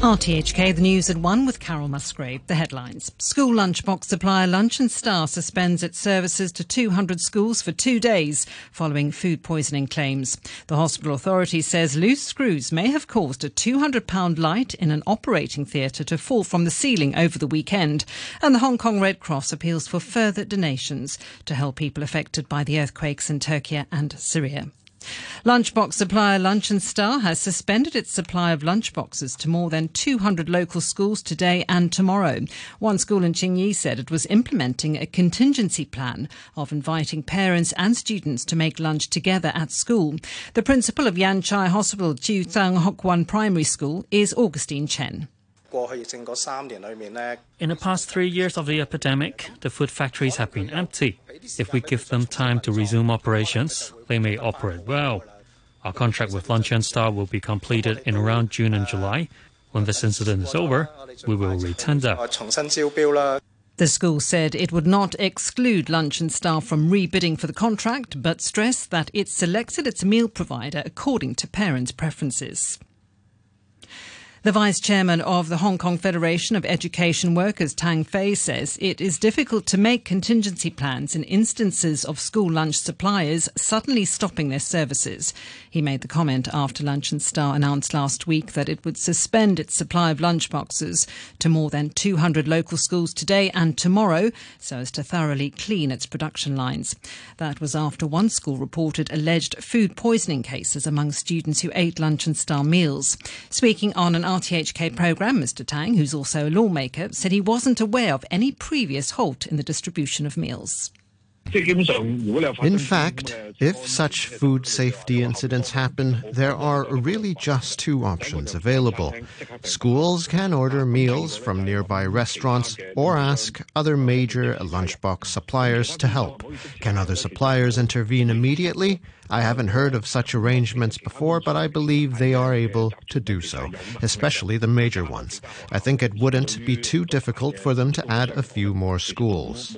RTHK, the news at 1 with Carol Musgrave. The headlines. School lunchbox supplier Lunch and Star suspends its services to 200 schools for 2 days following food poisoning claims. The hospital authority says loose screws may have caused a £200 light in an operating theatre to fall from the ceiling over the weekend. And the Hong Kong Red Cross appeals for further donations to help people affected by the earthquakes in Turkey and Syria. Lunchbox supplier Lunch and Star has suspended its supply of lunchboxes to more than 200 local schools today and tomorrow. One school in Qingyi said it was implementing a contingency plan of inviting parents and students to make lunch together at school. The principal of Yan Chai Hospital Chiu Tsang Hokwan Primary School is Augustine Chen. In the past 3 years of the epidemic, the food factories have been empty. If we give them time to resume operations, they may operate well. Our contract with Lunch and Star will be completed in around June and July. When this incident is over, we will retender. The school said it would not exclude Lunch and Star from re-bidding for the contract, but stressed that it selected its meal provider according to parents' preferences. The vice chairman of the Hong Kong Federation of Education Workers, Tang Fei, says it is difficult to make contingency plans in instances of school lunch suppliers suddenly stopping their services. He made the comment after Lunch and Star announced last week that it would suspend its supply of lunchboxes to more than 200 local schools today and tomorrow so as to thoroughly clean its production lines. That was after one school reported alleged food poisoning cases among students who ate Lunch and Star meals. Speaking on an RTHK programme, Mr Tang, who's also a lawmaker, said he wasn't aware of any previous halt in the distribution of meals. In fact, if such food safety incidents happen, there are really just two options available. Schools can order meals from nearby restaurants or ask other major lunchbox suppliers to help. Can other suppliers intervene immediately? I haven't heard of such arrangements before, but I believe they are able to do so, especially the major ones. I think it wouldn't be too difficult for them to add a few more schools.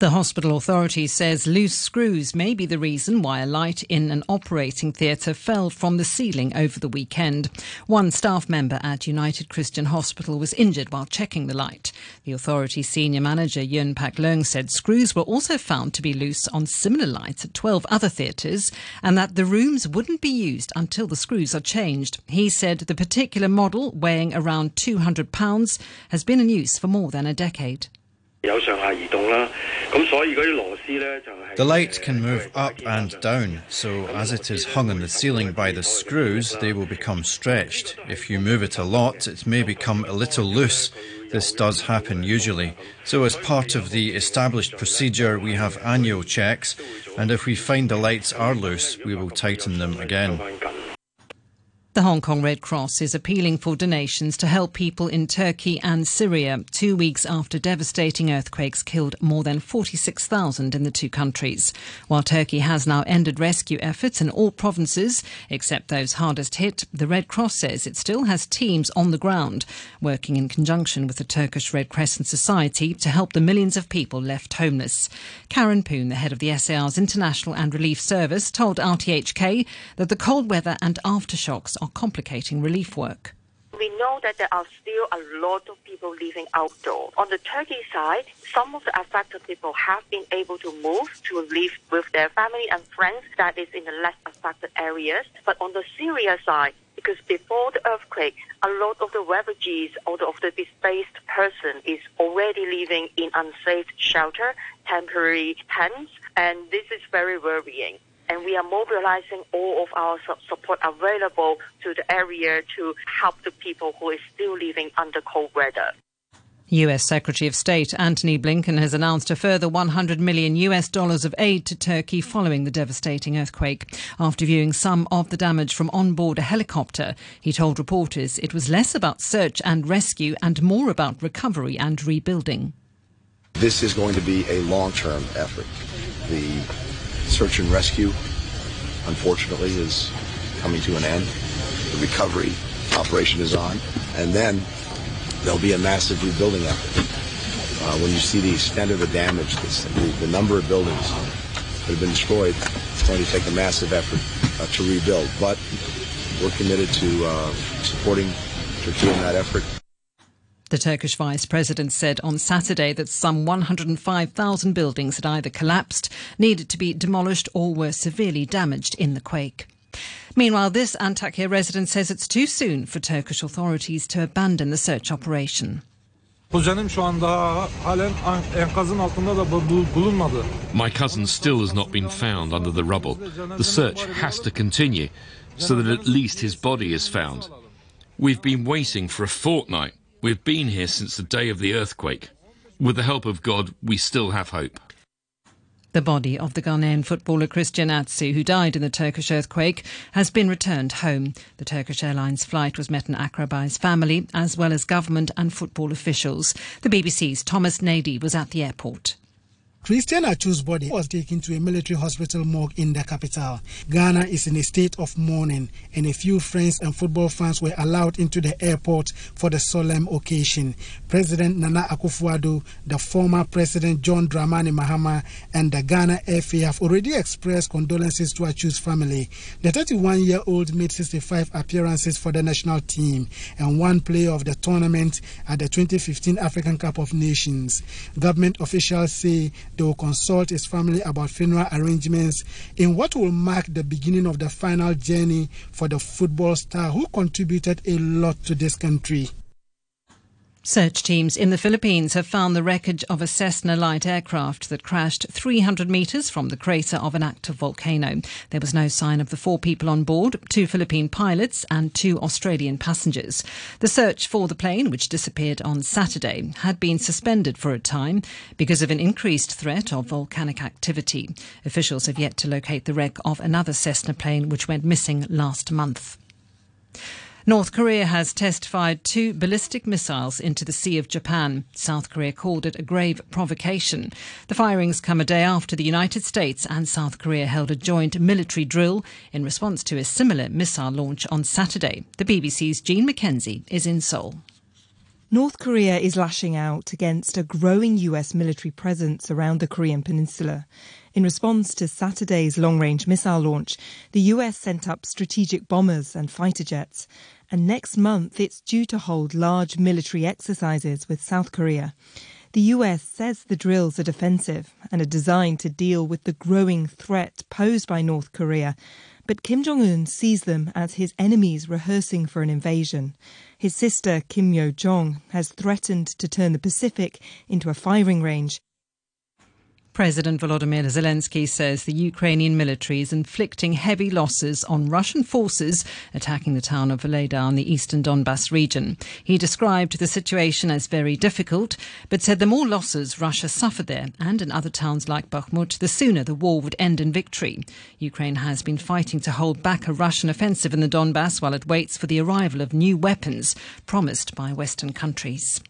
The hospital authority says loose screws may be the reason why a light in an operating theatre fell from the ceiling over the weekend. One staff member at United Christian Hospital was injured while checking the light. The authority's senior manager, Yun Pak Lung, said screws were also found to be loose on similar lights at 12 other theatres and that the rooms wouldn't be used until the screws are changed. He said the particular model, weighing around 200 pounds, has been in use for more than a decade. The light can move up and down, so as it is hung on the ceiling by the screws, they will become stretched. If you move it a lot, it may become a little loose. This does happen usually. So as part of the established procedure, we have annual checks, and if we find the lights are loose, we will tighten them again. The Hong Kong Red Cross is appealing for donations to help people in Turkey and Syria 2 weeks after devastating earthquakes killed more than 46,000 in the two countries. While Turkey has now ended rescue efforts in all provinces except those hardest hit, the Red Cross says it still has teams on the ground working in conjunction with the Turkish Red Crescent Society to help the millions of people left homeless. Karen Poon, the head of the SAR's International and Relief Service, told RTHK that the cold weather and aftershocks are complicating relief work. We know that there are still a lot of people living outdoors. On the Turkey side, some of the affected people have been able to move to live with their family and friends that is in the less affected areas. But on the Syria side, because before the earthquake, a lot of the refugees or of the displaced person is already living in unsafe shelter, temporary tents, and this is very worrying. And we are mobilizing all of our support available to the area to help the people who are still living under cold weather. US Secretary of State Antony Blinken has announced a further $100 million of aid to Turkey following the devastating earthquake. After viewing some of the damage from onboard a helicopter, he told reporters it was less about search and rescue and more about recovery and rebuilding. This is going to be a long-term effort. The search and rescue, unfortunately, is coming to an end. The recovery operation is on, and then there'll be a massive rebuilding effort. When you see the extent of the damage, the number of buildings that have been destroyed, it's going to take a massive effort to rebuild. But we're committed to supporting Turkey in that effort. The Turkish Vice President said on Saturday that some 105,000 buildings had either collapsed, needed to be demolished, or were severely damaged in the quake. Meanwhile, this Antakya resident says it's too soon for Turkish authorities to abandon the search operation. My cousin still has not been found under the rubble. The search has to continue so that at least his body is found. We've been waiting for a fortnight. We've been here since the day of the earthquake. With the help of God, we still have hope. The body of the Ghanaian footballer Christian Atsu, who died in the Turkish earthquake, has been returned home. The Turkish Airlines flight was met in Accra by his family, as well as government and football officials. The BBC's Thomas Nady was at the airport. Christian Atsu's body was taken to a military hospital morgue in the capital. Ghana is in a state of mourning, and a few friends and football fans were allowed into the airport for the solemn occasion. President Nana Akufo-Addo, the former President John Dramani Mahama, and the Ghana FA have already expressed condolences to Atsu's family. The 31-year-old made 65 appearances for the national team and one player of the tournament at the 2015 African Cup of Nations. Government officials say they will consult his family about funeral arrangements in what will mark the beginning of the final journey for the football star who contributed a lot to this country. Search teams in the Philippines have found the wreckage of a Cessna light aircraft that crashed 300 metres from the crater of an active volcano. There was no sign of the four people on board, two Philippine pilots and two Australian passengers. The search for the plane, which disappeared on Saturday, had been suspended for a time because of an increased threat of volcanic activity. Officials have yet to locate the wreck of another Cessna plane, which went missing last month. North Korea has test-fired two ballistic missiles into the Sea of Japan. South Korea called it a grave provocation. The firings come a day after the United States and South Korea held a joint military drill in response to a similar missile launch on Saturday. The BBC's Jean McKenzie is in Seoul. North Korea is lashing out against a growing US military presence around the Korean peninsula. In response to Saturday's long-range missile launch, the US sent up strategic bombers and fighter jets. And next month, it's due to hold large military exercises with South Korea. The US says the drills are defensive and are designed to deal with the growing threat posed by North Korea. But Kim Jong-un sees them as his enemies rehearsing for an invasion. His sister, Kim Yo-jong, has threatened to turn the Pacific into a firing range. President Volodymyr Zelensky says the Ukrainian military is inflicting heavy losses on Russian forces attacking the town of Vuhledar in the eastern Donbass region. He described the situation as very difficult, but said the more losses Russia suffered there and in other towns like Bakhmut, the sooner the war would end in victory. Ukraine has been fighting to hold back a Russian offensive in the Donbass while it waits for the arrival of new weapons promised by Western countries.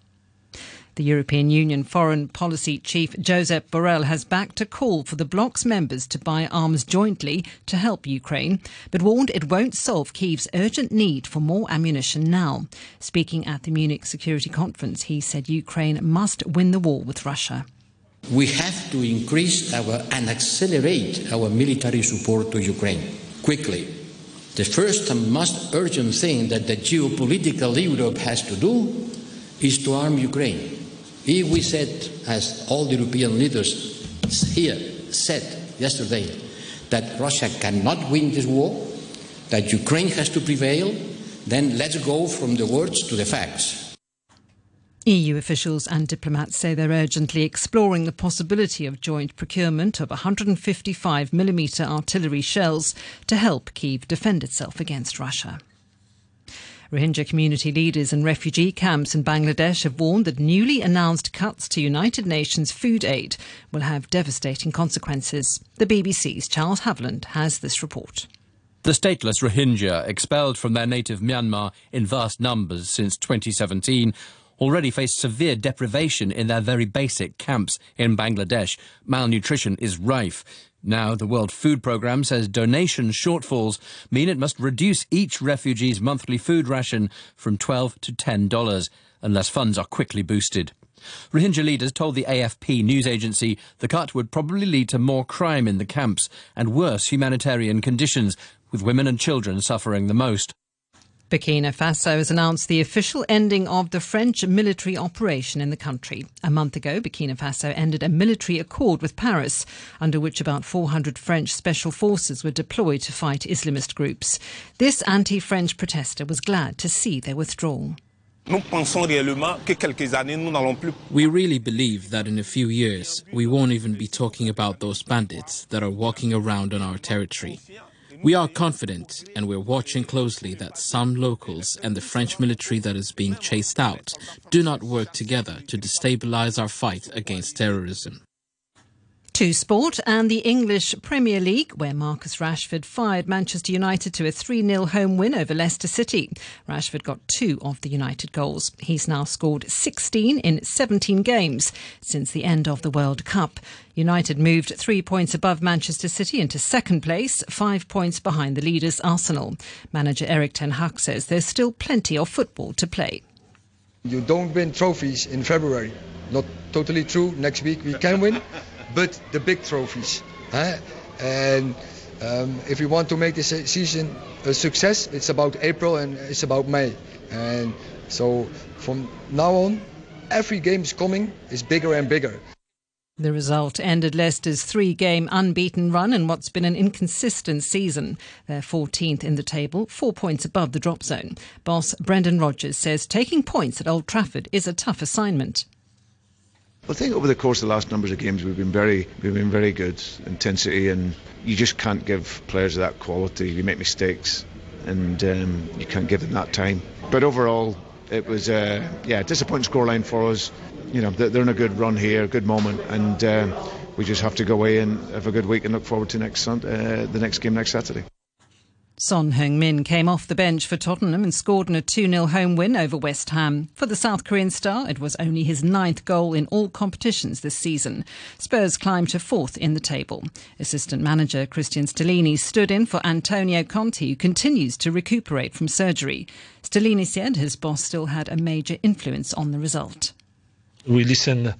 The European Union Foreign Policy Chief Josep Borrell has backed a call for the bloc's members to buy arms jointly to help Ukraine, but warned it won't solve Kyiv's urgent need for more ammunition now. Speaking at the Munich Security Conference, he said Ukraine must win the war with Russia. We have to increase and accelerate our military support to Ukraine quickly. The first and most urgent thing that the geopolitical Europe has to do is to arm Ukraine. If we said, as all the European leaders here said yesterday, that Russia cannot win this war, that Ukraine has to prevail, then let's go from the words to the facts. EU officials and diplomats say they're urgently exploring the possibility of joint procurement of 155mm artillery shells to help Kyiv defend itself against Russia. Rohingya community leaders in refugee camps in Bangladesh have warned that newly announced cuts to United Nations food aid will have devastating consequences. The BBC's Charles Haviland has this report. The stateless Rohingya, expelled from their native Myanmar in vast numbers since 2017, already face severe deprivation in their very basic camps in Bangladesh. Malnutrition is rife. Now the World Food Programme says donation shortfalls mean it must reduce each refugee's monthly food ration from $12 to $10 unless funds are quickly boosted. Rohingya leaders told the AFP news agency the cut would probably lead to more crime in the camps and worse humanitarian conditions, with women and children suffering the most. Burkina Faso has announced the official ending of the French military operation in the country. A month ago, Burkina Faso ended a military accord with Paris, under which about 400 French special forces were deployed to fight Islamist groups. This anti-French protester was glad to see their withdrawal. We really believe that in a few years, we won't even be talking about those bandits that are walking around on our territory. We are confident, and we're watching closely, that some locals and the French military that is being chased out do not work together to destabilize our fight against terrorism. To sport and the English Premier League, where Marcus Rashford fired Manchester United to a 3-0 home win over Leicester City. Rashford got 2 of the United goals. He's now scored 16 in 17 games since the end of the World Cup. United moved 3 points above Manchester City into second place, 5 points behind the leaders Arsenal. Manager Erik ten Hag says there's still plenty of football to play. You don't win trophies in February. Not totally true. Next week we can win. But the big trophies. And if we want to make this season a success, it's about April and it's about May. And so from now on, every game is bigger and bigger. The result ended Leicester's 3-game unbeaten run in what's been an inconsistent season. They're 14th in the table, 4 points above the drop zone. Boss Brendan Rodgers says taking points at Old Trafford is a tough assignment. I think over the course of the last numbers of games we've been very good intensity, and you just can't give players of that quality. You make mistakes, and you can't give them that time. But overall, it was a disappointing scoreline for us. You know, they're in a good run here, a good moment, and we just have to go away and have a good week and look forward to the next game next Saturday. Son Heung-min came off the bench for Tottenham and scored in a 2-0 home win over West Ham. For the South Korean star, it was only his 9th goal in all competitions this season. Spurs climbed to 4th in the table. Assistant manager Christian Stellini stood in for Antonio Conte, who continues to recuperate from surgery. Stellini said his boss still had a major influence on the result. We listened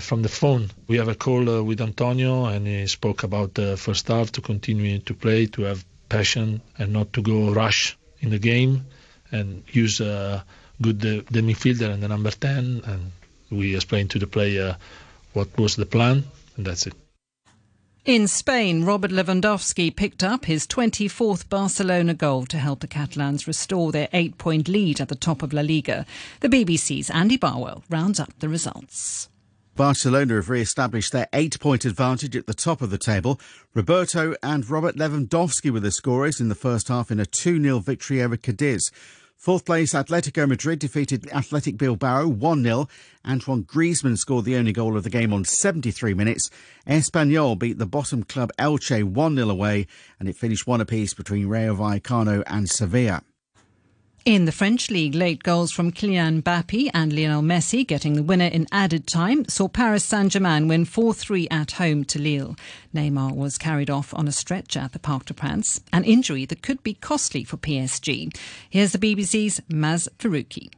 from the phone. We have a call with Antonio, and he spoke about the first half, to continue to play, to have passion and not to go rush in the game, and use a good the midfielder and the number 10, and we explained to the player what was the plan, and that's it. In Spain, Robert Lewandowski picked up his 24th Barcelona goal to help the Catalans restore their 8-point lead at the top of La Liga. The BBC's Andy Barwell rounds up the results. Barcelona have re-established their 8-point advantage at the top of the table. Roberto and Robert Lewandowski were the scorers in the first half in a 2-0 victory over Cadiz. Fourth place Atletico Madrid defeated Athletic Bilbao 1-0. Antoine Griezmann scored the only goal of the game on 73 minutes. Espanyol beat the bottom club Elche 1-0 away, and it finished one apiece between Rayo Vallecano and Sevilla. In the French League, late goals from Kylian Mbappe and Lionel Messi getting the winner in added time saw Paris Saint-Germain win 4-3 at home to Lille. Neymar was carried off on a stretcher at the Parc des Princes, an injury that could be costly for PSG. Here's the BBC's Maz Farouki.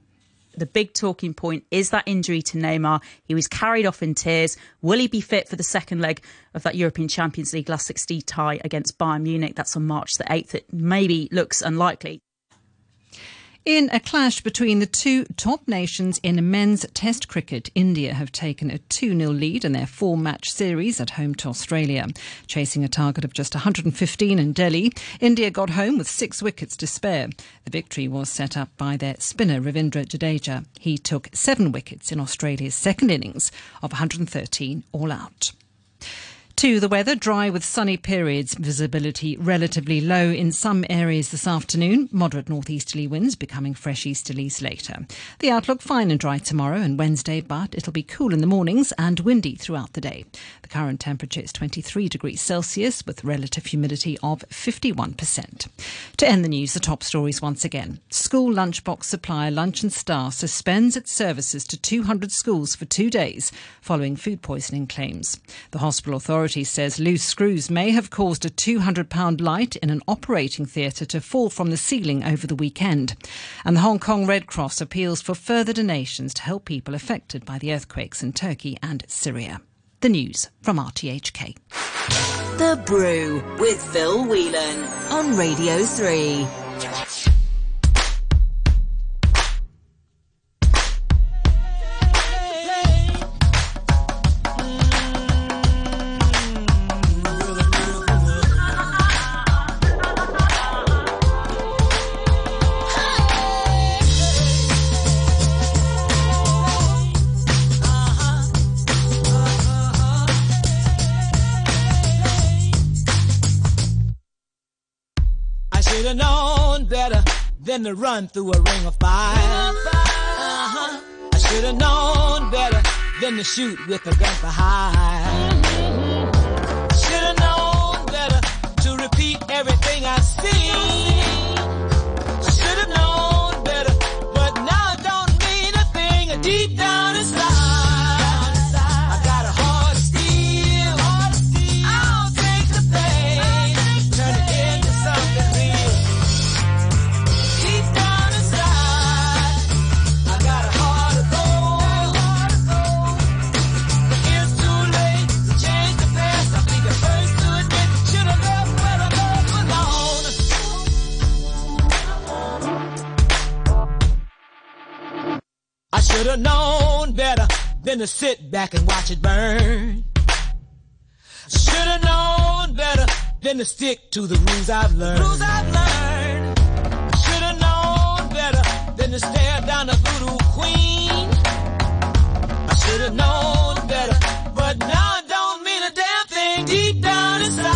The big talking point is that injury to Neymar. He was carried off in tears. Will he be fit for the second leg of that European Champions League last 16 tie against Bayern Munich? That's on March the 8th. It maybe looks unlikely. In a clash between the two top nations in men's test cricket, India have taken a 2-0 lead in their 4-match series at home to Australia. Chasing a target of just 115 in Delhi, India got home with 6 wickets to spare. The victory was set up by their spinner Ravindra Jadeja. He took 7 wickets in Australia's second innings of 113 all out. To the weather, dry with sunny periods, visibility relatively low in some areas this afternoon, moderate northeasterly winds becoming fresh easterlies later. The outlook fine and dry tomorrow and Wednesday, but it'll be cool in the mornings and windy throughout the day. The current temperature is 23 degrees Celsius with relative humidity of 51%. To end the news, the top stories once again. School lunchbox supplier Lunch and Star suspends its services to 200 schools for 2 days following food poisoning claims. The hospital authority says loose screws may have caused a £200 light in an operating theatre to fall from the ceiling over the weekend. And the Hong Kong Red Cross appeals for further donations to help people affected by the earthquakes in Turkey and Syria. The news from RTHK. The Brew with Phil Whelan on Radio 3. should have known better than to run through a ring of fire. I should have known better than to shoot with a gun for hire. I should have known better to repeat everything I see. I should have known better, but now it don't mean a thing. Deep down inside. Should have known better than to sit back and watch it burn. Should have known better than to stick to the rules I've learned. Should have known better than to stare down a voodoo queen. I should have known better, but now it don't mean a damn thing. Deep down inside.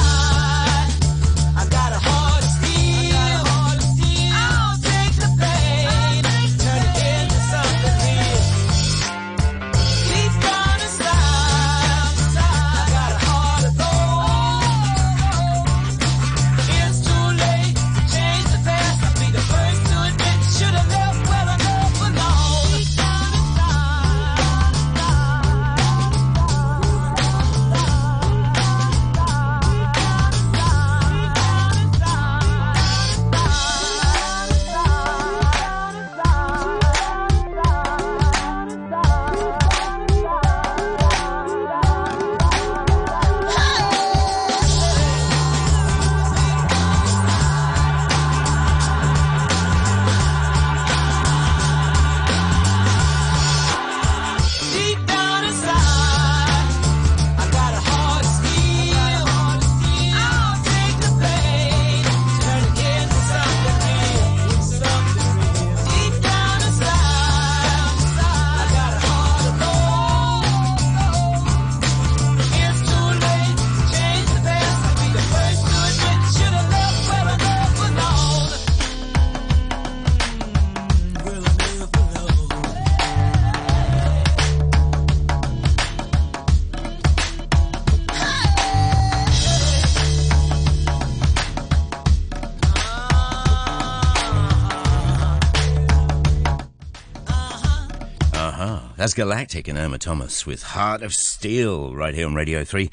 That's Galactic and Irma Thomas with Heart of Steel right here on Radio 3.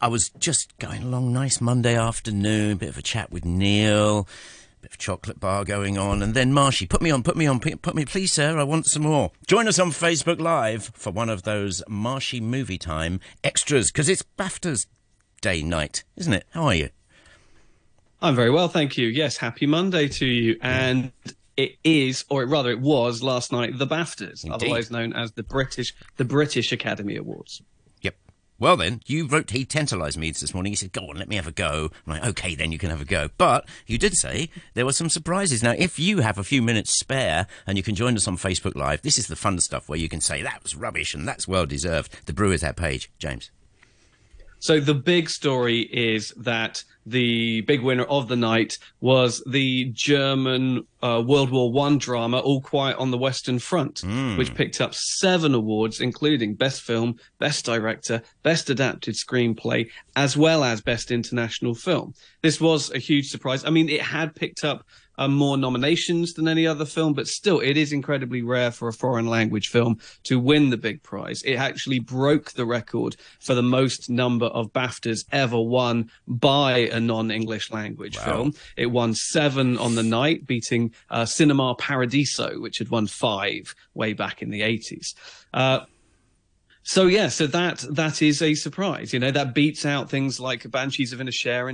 I was just going along, nice Monday afternoon, bit of a chat with Neil, bit of chocolate bar going on, and then Marshy, put me on, please sir, I want some more. Join us on Facebook Live for one of those Marshy Movie Time extras, because it's BAFTA's day night, isn't it? How are you? I'm very well, thank you. Yes, happy Monday to you, and... It is, or rather it was, last night, the BAFTAs, indeed, otherwise known as the British Academy Awards. Yep. Well then, you wrote, he tantalised me this morning, he said, go on, let me have a go. I'm like, OK, then you can have a go. But you did say there were some surprises. Now, if you have a few minutes spare and you can join us on Facebook Live, this is the fun stuff where you can say, that was rubbish and that's well-deserved. The Brewers Hat page. James. So the big story is that the big winner of the night was the German World War I drama All Quiet on the Western Front, which picked up 7 awards, including Best Film, Best Director, Best Adapted Screenplay, as well as Best International Film. This was a huge surprise. I mean, it had picked up more nominations than any other film, but still, it is incredibly rare for a foreign language film to win the big prize. It actually broke the record for the most number of BAFTAs ever won by a non-English language film. It won 7 on the night, beating Cinema Paradiso, which had won 5 way back in the 80s. So that is a surprise. You know, that beats out things like Banshees of Inisherin.